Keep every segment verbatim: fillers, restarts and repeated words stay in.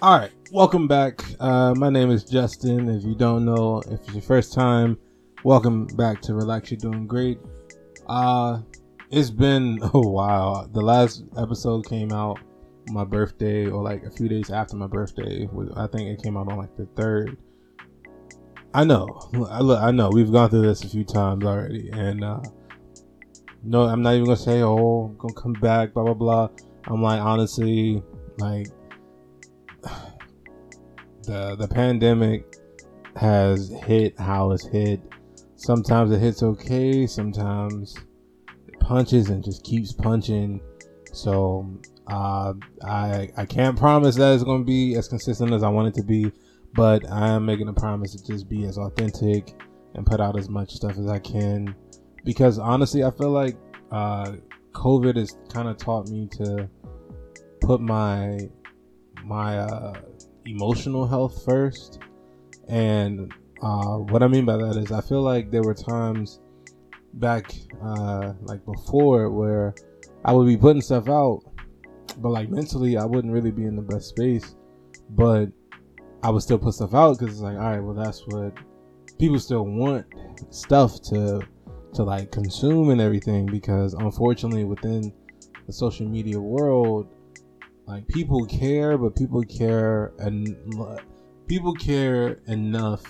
All right, welcome back. Uh, my name is Justin. If you don't know, if it's your first time, welcome back to Relax. You're doing great. Uh, it's been a while. The last episode came out my birthday, or like a few days after my birthday. I think it came out on like the third. I know. I know. We've gone through this a few times already, and uh, no, I'm not even gonna say, oh, I'm gonna come back, blah blah blah. I'm like, honestly, like. The, the pandemic has hit how it's hit. Sometimes it hits okay, sometimes it punches and just keeps punching. So uh, I I can't promise that it's going to be as consistent as I want it to be, but I am making a promise to just be as authentic and put out as much stuff as I can. Because honestly, I feel like uh, COVID has kind of taught me to put my my uh, emotional health first. And uh what I mean by that is I feel like there were times back uh like before where I would be putting stuff out, but like mentally I wouldn't really be in the best space, but I would still put stuff out because it's like, all right, well, that's what people still want, stuff to to like consume and everything. Because unfortunately within the social media world, like, people care, but people care and en- people care enough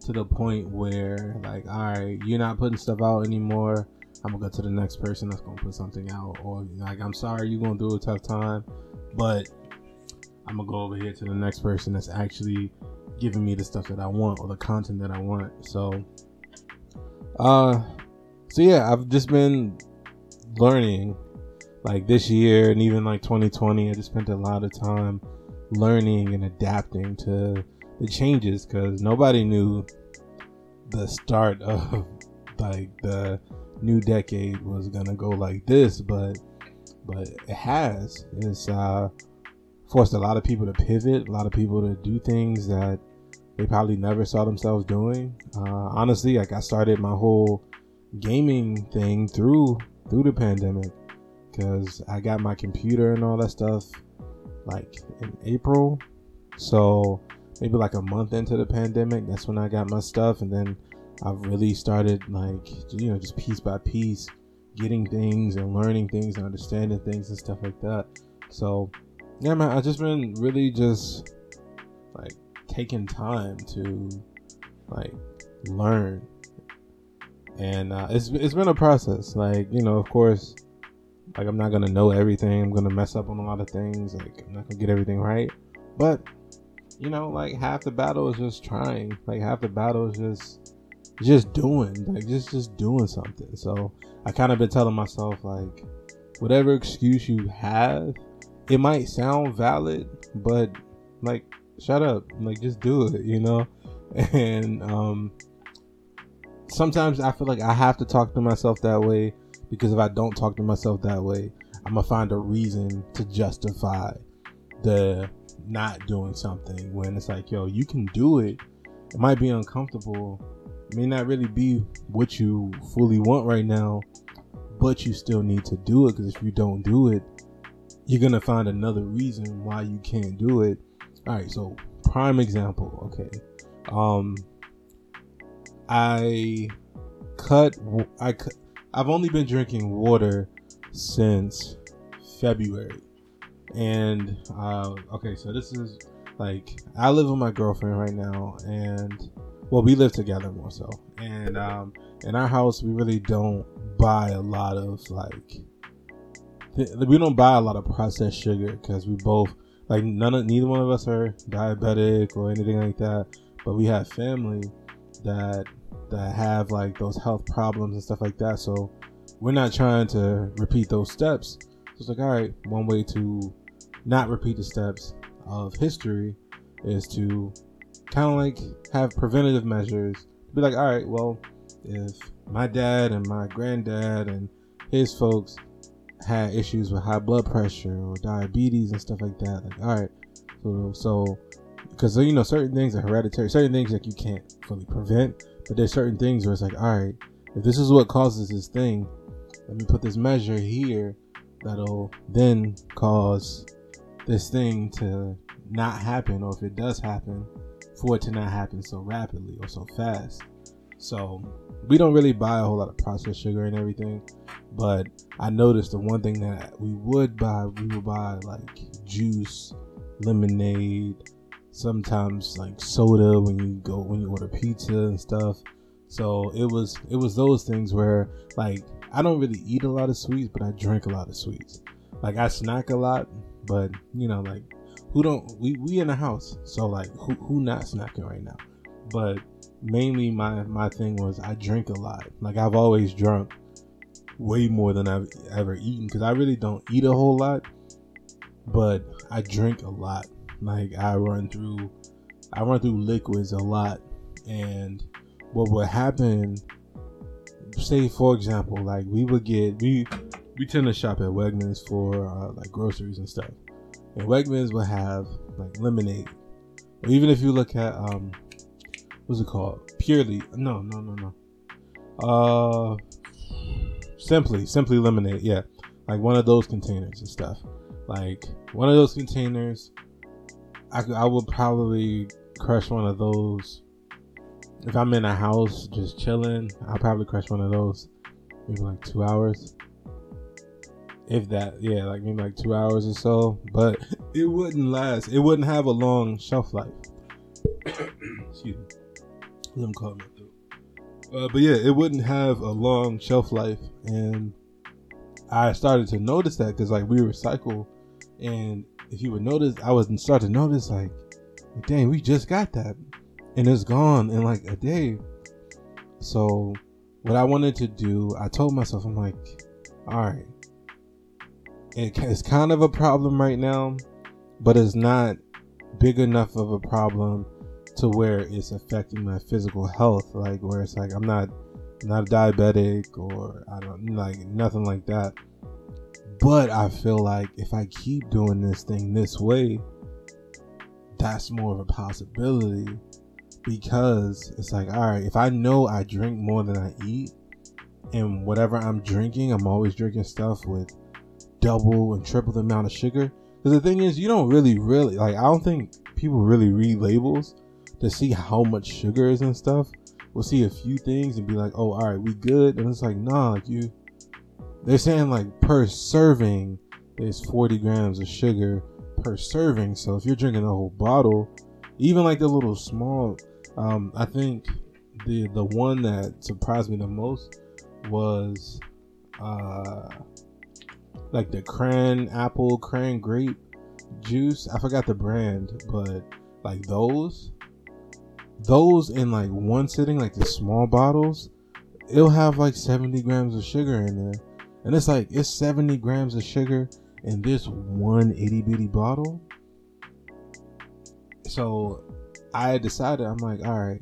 to the point where, like, all right, you're not putting stuff out anymore. I'm gonna go to the next person that's gonna put something out, or like, I'm sorry, you're going through a tough time, but I'm gonna go over here to the next person that's actually giving me the stuff that I want or the content that I want. So, uh, so yeah, I've just been learning. Like this year and even like twenty twenty, I just spent a lot of time learning and adapting to the changes, because nobody knew the start of like the new decade was gonna go like this, but but it has. It's uh, forced a lot of people to pivot, a lot of people to do things that they probably never saw themselves doing. Uh, honestly, like I started my whole gaming thing through through the pandemic. Because I got my computer and all that stuff like in April, so maybe like a month into the pandemic, that's when I got my stuff. And then I've really started, like, you know, just piece by piece getting things and learning things and understanding things and stuff like that. So yeah, man, I've just been really just like taking time to like learn, and uh, it's it's been a process. Like, you know, of course, like, I'm not going to know everything. I'm going to mess up on a lot of things. Like, I'm not going to get everything right. But, you know, like, half the battle is just trying. Like, half the battle is just just doing. Like, just, just doing something. So, I kind of been telling myself, like, whatever excuse you have, it might sound valid, but, like, shut up. Like, just do it, you know? And um, sometimes I feel like I have to talk to myself that way. Because if I don't talk to myself that way, I'm going to find a reason to justify the not doing something, when it's like, yo, you can do it. It might be uncomfortable. It may not really be what you fully want right now, but you still need to do it. Because if you don't do it, you're going to find another reason why you can't do it. All right. So prime example. Okay. Um, I cut, I cut. I've only been drinking water since February. And, uh, okay, so this is like, I live with my girlfriend right now, and, well, we live together more so. And um, in our house, we really don't buy a lot of, like, th- we don't buy a lot of processed sugar, because we both, like, none of, neither one of us are diabetic or anything like that. But we have family that, that have like those health problems and stuff like that, so we're not trying to repeat those steps. So it's like, all right, one way to not repeat the steps of history is to kind of like have preventative measures. Be like, all right, well, if my dad and my granddad and his folks had issues with high blood pressure or diabetes and stuff like that, like, all right, so so because, you know, certain things are hereditary, certain things that you can't fully prevent. But there's certain things where it's like, all right, if this is what causes this thing, let me put this measure here that'll then cause this thing to not happen, or if it does happen, for it to not happen so rapidly or so fast. So we don't really buy a whole lot of processed sugar and everything, but I noticed the one thing that we would buy, we would buy like juice, lemonade, sometimes like soda when you go, when you order pizza and stuff. So it was, it was those things where like, I don't really eat a lot of sweets, but I drink a lot of sweets. Like I snack a lot, but you know, like who don't, we, we in the house. So like who, who not snacking right now? But mainly my, my thing was I drink a lot. Like I've always drunk way more than I've ever eaten. Cause I really don't eat a whole lot, but I drink a lot. Like I run through, I run through liquids a lot. And what would happen, say for example, like we would get, we, we tend to shop at Wegmans for uh, like groceries and stuff. And Wegmans will have like lemonade. Or even if you look at, um, what's it called? Purely, no, no, no, no. Uh, Simply, Simply Lemonade. Yeah. Like one of those containers and stuff. Like one of those containers, I, I would probably crush one of those. If I'm in a house just chilling, I'll probably crush one of those. Maybe like two hours. If that, yeah, like maybe like two hours or so. But it wouldn't last. It wouldn't have a long shelf life. Excuse me. Let me call my throat. Uh, but yeah, it wouldn't have a long shelf life. And I started to notice that because like we recycle. And if you would notice, I was starting to notice like, dang, we just got that. And it's gone in like a day. So what I wanted to do, I told myself, I'm like, all right, it, it's kind of a problem right now, but it's not big enough of a problem to where it's affecting my physical health. Like where it's like, I'm not, not diabetic or I don't like nothing like that. But I feel like if I keep doing this thing this way, that's more of a possibility. Because it's like, all right, if I know I drink more than I eat, and whatever I'm drinking, I'm always drinking stuff with double and triple the amount of sugar. Because the thing is, you don't really, really, like, I don't think people really read labels to see how much sugar is and stuff. We'll see a few things and be like, oh, all right, we good. And it's like, nah, like you, they're saying like per serving, there's forty grams of sugar per serving. So if you're drinking a whole bottle, even like the little small, Um, I think the the one that surprised me the most was uh, like the cran apple, cran grape juice. I forgot the brand, but like those, those in like one sitting, like the small bottles, it'll have like seventy grams of sugar in there. And it's like, it's seventy grams of sugar in this one itty bitty bottle. So I decided, I'm like, all right,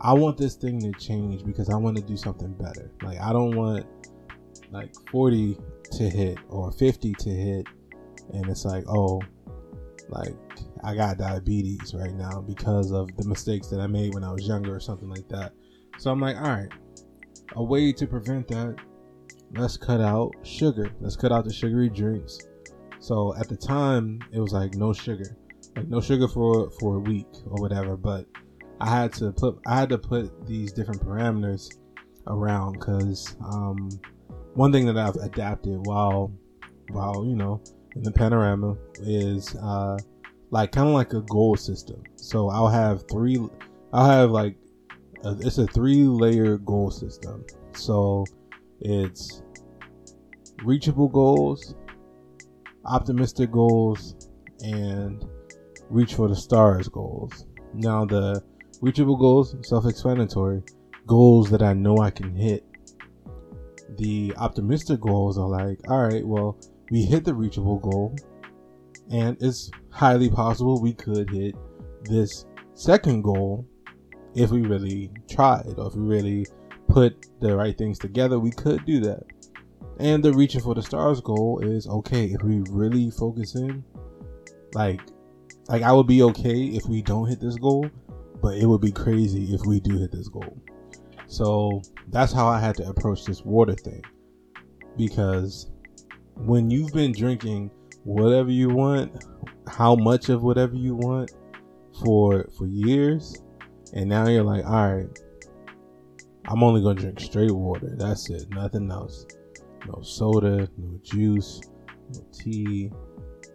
I want this thing to change because I want to do something better. Like, I don't want like forty to hit or fifty to hit. And it's like, oh, like I got diabetes right now because of the mistakes that I made when I was younger or something like that. So I'm like, all right, a way to prevent that, let's cut out sugar. Let's cut out the sugary drinks. So at the time it was like no sugar. Like no sugar for for a week or whatever, but I had to put I had to put these different parameters around because um, one thing that I've adapted while while you know in the panorama is uh, like kind of like a goal system. So I'll have three, I'll have like a, it's a three layer goal system. So it's reachable goals, optimistic goals, and reach for the stars goals. Now the reachable goals, self-explanatory goals that I know I can hit. The optimistic goals are like, all right, well, we hit the reachable goal and it's highly possible we could hit this second goal if we really tried or if we really put the right things together, we could do that. And the reaching for the stars goal is, okay, if we really focus in, like, Like, I would be okay if we don't hit this goal, but it would be crazy if we do hit this goal. So that's how I had to approach this water thing. Because when you've been drinking whatever you want how much of whatever you want for for years, and now you're like, all right, I'm only gonna drink straight water. That's it, nothing else. No soda, no juice, no tea,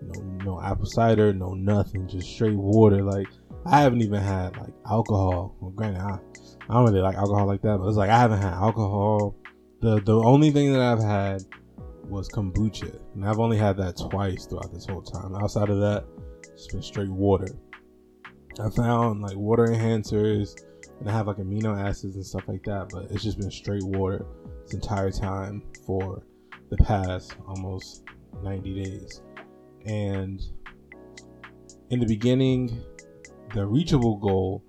no no apple cider, no nothing. Just straight water. Like, I haven't even had like alcohol. Well, granted, I, I don't really like alcohol like that, but it's like I haven't had alcohol. The the only thing that I've had was kombucha, and I've only had that twice throughout this whole time. Outside of that, it's been straight water. I found like water enhancers, and I have like amino acids and stuff like that, but it's just been straight water this entire time for the past almost ninety days. And in the beginning, the reachable goal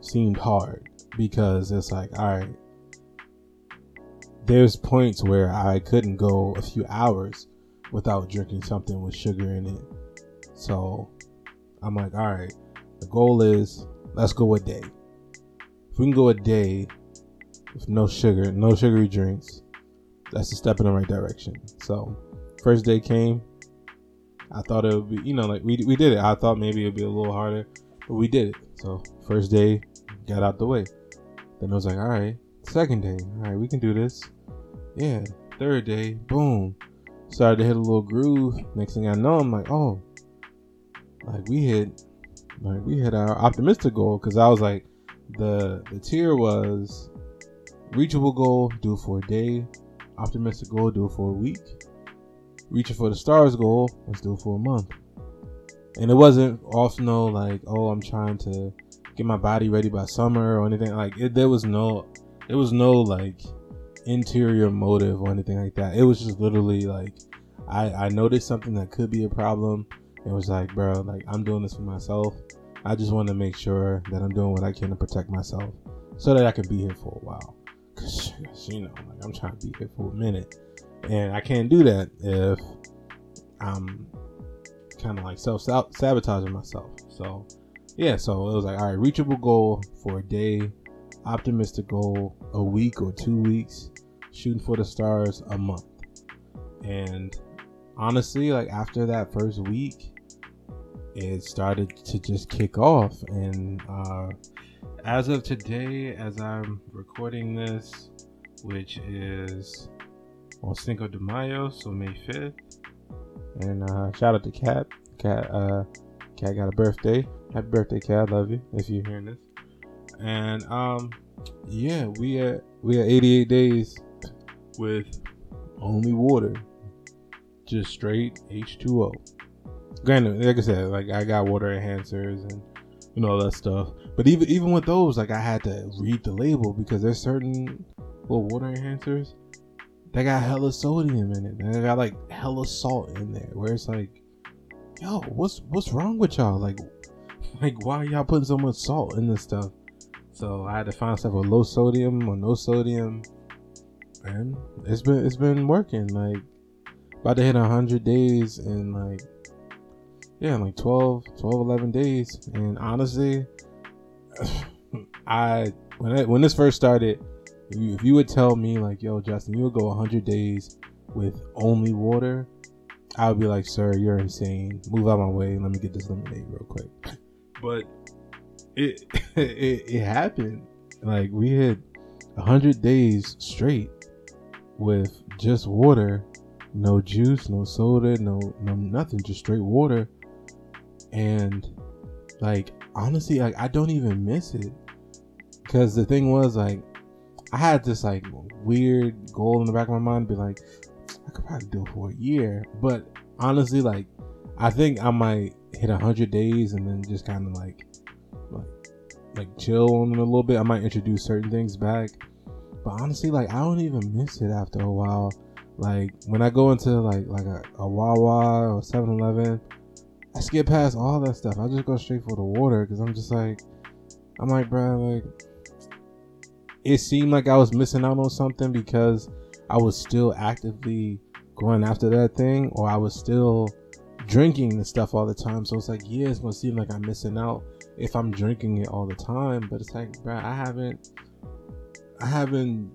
seemed hard, because it's like, all right, there's points where I couldn't go a few hours without drinking something with sugar in it. So I'm like, all right, the goal is, let's go a day. If we can go a day with no sugar, no sugary drinks, that's a step in the right direction. So first day came, I thought it would be, you know, like we we did it. I thought maybe it'd be a little harder, but we did it. So first day got out the way. Then I was like, all right, second day, all right, we can do this. Yeah, third day, boom, started to hit a little groove. Next thing I know, I'm like, oh, like we hit, like we hit our optimistic goal, because I was like, the the tier was reachable goal, do it for a day. Optimistic goal, do it for a week. Reaching for the stars goal, let's do it for a month. And it wasn't off no like, oh, I'm trying to get my body ready by summer or anything like it. There was no, it was no like interior motive or anything like that. It was just literally like, I, I noticed something that could be a problem. It was like, bro, like I'm doing this for myself. I just want to make sure that I'm doing what I can to protect myself so that I can be here for a while. Cause you know, like I'm trying to be here for a minute. And I can't do that if I'm kind of like self-sabotaging myself. So, yeah. So it was like, all right, reachable goal for a day, optimistic goal a week or two weeks, shooting for the stars a month. And honestly, like after that first week, it started to just kick off. And uh, as of today, as I'm recording this, which is on Cinco de Mayo, so May fifth, and uh shout out to Cat. Cat uh Cat got a birthday. Happy birthday, Cat. Love you if you're hearing this. And um yeah, we are we are eighty-eight days with only water, just straight H two O. Granted, like I said, like I got water enhancers and you know all that stuff, but even even with those, like I had to read the label, because there's certain well water enhancers they got hella sodium in it. They got like hella salt in there, where it's like, yo, what's what's wrong with y'all? Like, like why are y'all putting so much salt in this stuff? So I had to find stuff with low sodium or no sodium, and it's been it's been working. Like, about to hit a hundred days in like, yeah, in like twelve, eleven days. And honestly, I when I, when this first started, if you would tell me like, yo, Justin, you would go one hundred days with only water, I would be like, sir, you're insane. Move out of my way and let me get this lemonade real quick. But it it, it happened. Like, we hit one hundred days straight with just water, no juice, no soda, no, no nothing, just straight water. And like, honestly, like I don't even miss it, because the thing was like, I had this like weird goal in the back of my mind, be like, I could probably do it for a year. But honestly, like I think I might hit a hundred days and then just kind of like, like, like chill on it a little bit. I might introduce certain things back, but honestly, like I don't even miss it after a while. Like when I go into like like a, a Wawa or seven eleven, I skip past all that stuff. I just go straight for the water, because I'm just like, I'm like, bro, like. It seemed like I was missing out on something because I was still actively going after that thing, or I was still drinking the stuff all the time. So it's like, yeah, it's gonna seem like I'm missing out if I'm drinking it all the time. But it's like, bro, I haven't, I haven't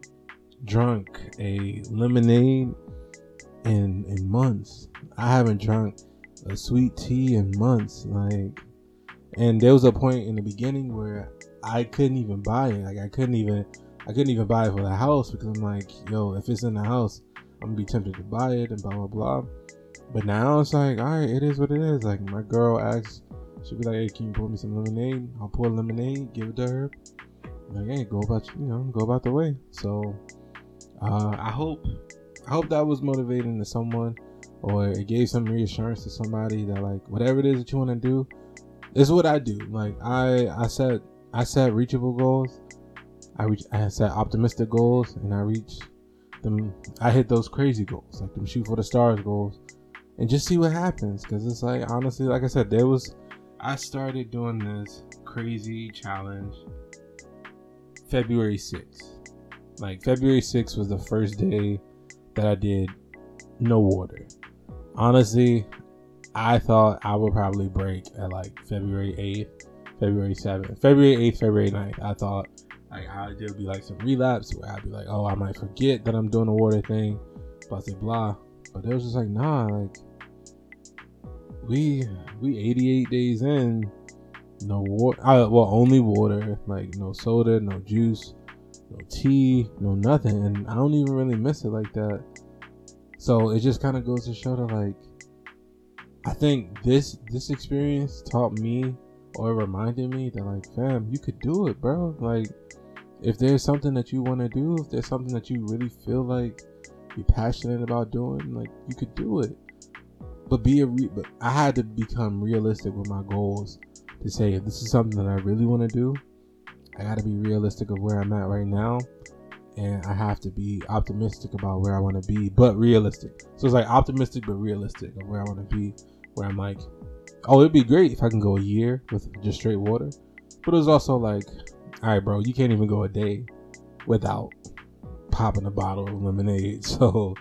drunk a lemonade in in months. I haven't drunk a sweet tea in months. Like, and there was a point in the beginning where I couldn't even buy it. Like, I couldn't even, I couldn't even buy it for the house because I'm like, yo, if it's in the house, I'm gonna be tempted to buy it and blah blah blah. But now it's like, all right, it is what it is. Like, my girl asks, she'll be like, hey, can you pour me some lemonade? I'll pour lemonade, give it to her. Like, hey, go about, you know, go about the way. So, uh, I hope, I hope that was motivating to someone, or it gave some reassurance to somebody that, like, whatever it is that you want to do, this is what I do. Like, I, I set, I set reachable goals. I reach, I set optimistic goals, and I reach them. I hit those crazy goals, like them shoot for the stars goals, and just see what happens. Cause it's like, honestly, like I said, there was, I started doing this crazy challenge February sixth. Like, February sixth was the first day that I did no water. Honestly, I thought I would probably break at like February eighth, February seventh, February eighth, February ninth. I thought like I there'd be like some relapse where I'd be like, oh, I might forget that I'm doing the water thing, blah blah blah. But it was just like, nah, like we we eighty-eight days in, no water. I, well, only water, like no soda, no juice, no tea, no nothing, and I don't even really miss it like that. So it just kind of goes to show that, like, I think this this experience taught me, or reminded me that, like, fam, you could do it, bro. Like, if there's something that you want to do, if there's something that you really feel like you're passionate about doing, like, you could do it. But be a re- but I had to become realistic with my goals to say, if this is something that I really want to do, I got to be realistic of where I'm at right now, and I have to be optimistic about where I want to be, but realistic. So it's like optimistic but realistic of where I want to be, where I'm like, oh, it'd be great if I can go a year with just straight water. But it was also like, all right, bro, you can't even go a day without popping a bottle of lemonade. So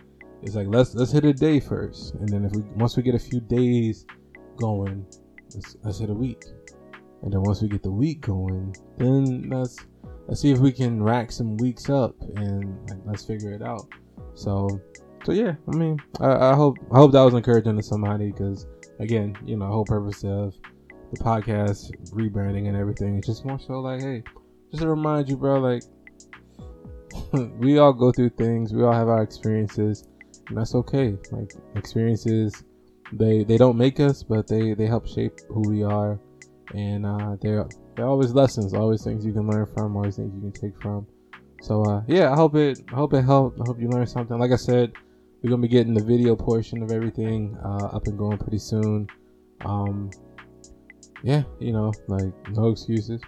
it's like, let's let's hit a day first, and then if we once we get a few days going, let's, let's hit a week. And then once we get the week going, then let's let's see if we can rack some weeks up, and like, let's figure it out. So, so yeah, I mean, I, I hope I hope that was encouraging to somebody, because again, you know, the whole purpose of the podcast rebranding and everything is just more so like, hey, just to remind you, bro, like we all go through things, we all have our experiences, and that's okay. Like, experiences, they they don't make us, but they they help shape who we are. And uh they're they're always lessons, always things you can learn from, always things you can take from. So uh yeah, I hope it I hope it helped. I hope you learned something. Like I said, we're gonna be getting the video portion of everything uh up and going pretty soon. Um yeah, you know, like, no excuses.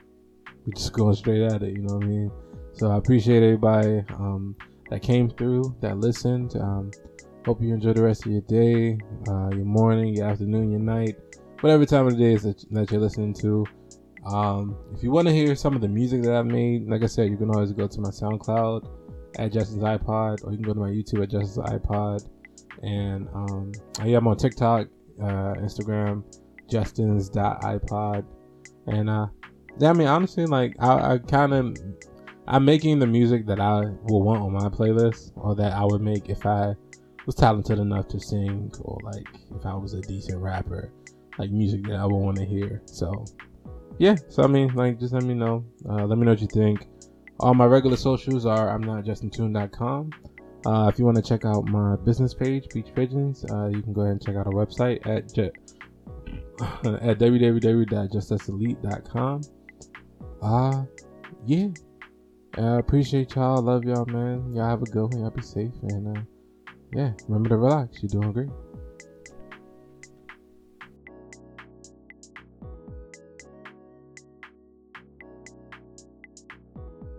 We're just going straight at it, you know what I mean? So I appreciate everybody um that came through, that listened. Um hope you enjoy the rest of your day, uh your morning, your afternoon, your night, whatever time of the day is that, that you're listening to. Um, if you want to hear some of the music that I've made, like I said, you can always go to my SoundCloud at Justin's iPod, or you can go to my YouTube at Justin's iPod. And um, yeah, I'm on TikTok, uh, Instagram, Justin's dot iPod. And uh, yeah, I mean, honestly, like, I, I kind of, I'm making the music that I will want on my playlist, or that I would make if I was talented enough to sing, or like if I was a decent rapper. Like, music that I would want to hear. So yeah, so I mean, like, just let me know, uh let me know what you think. All my regular socials are I'm not justin tune dot com. Uh if you want to check out my business page, Beach Pigeons, uh you can go ahead and check out our website at j- at w w w dot just us elite dot com. uh yeah I appreciate y'all, love y'all, man. Y'all have a good one, y'all be safe, and uh yeah remember to relax, you're doing great.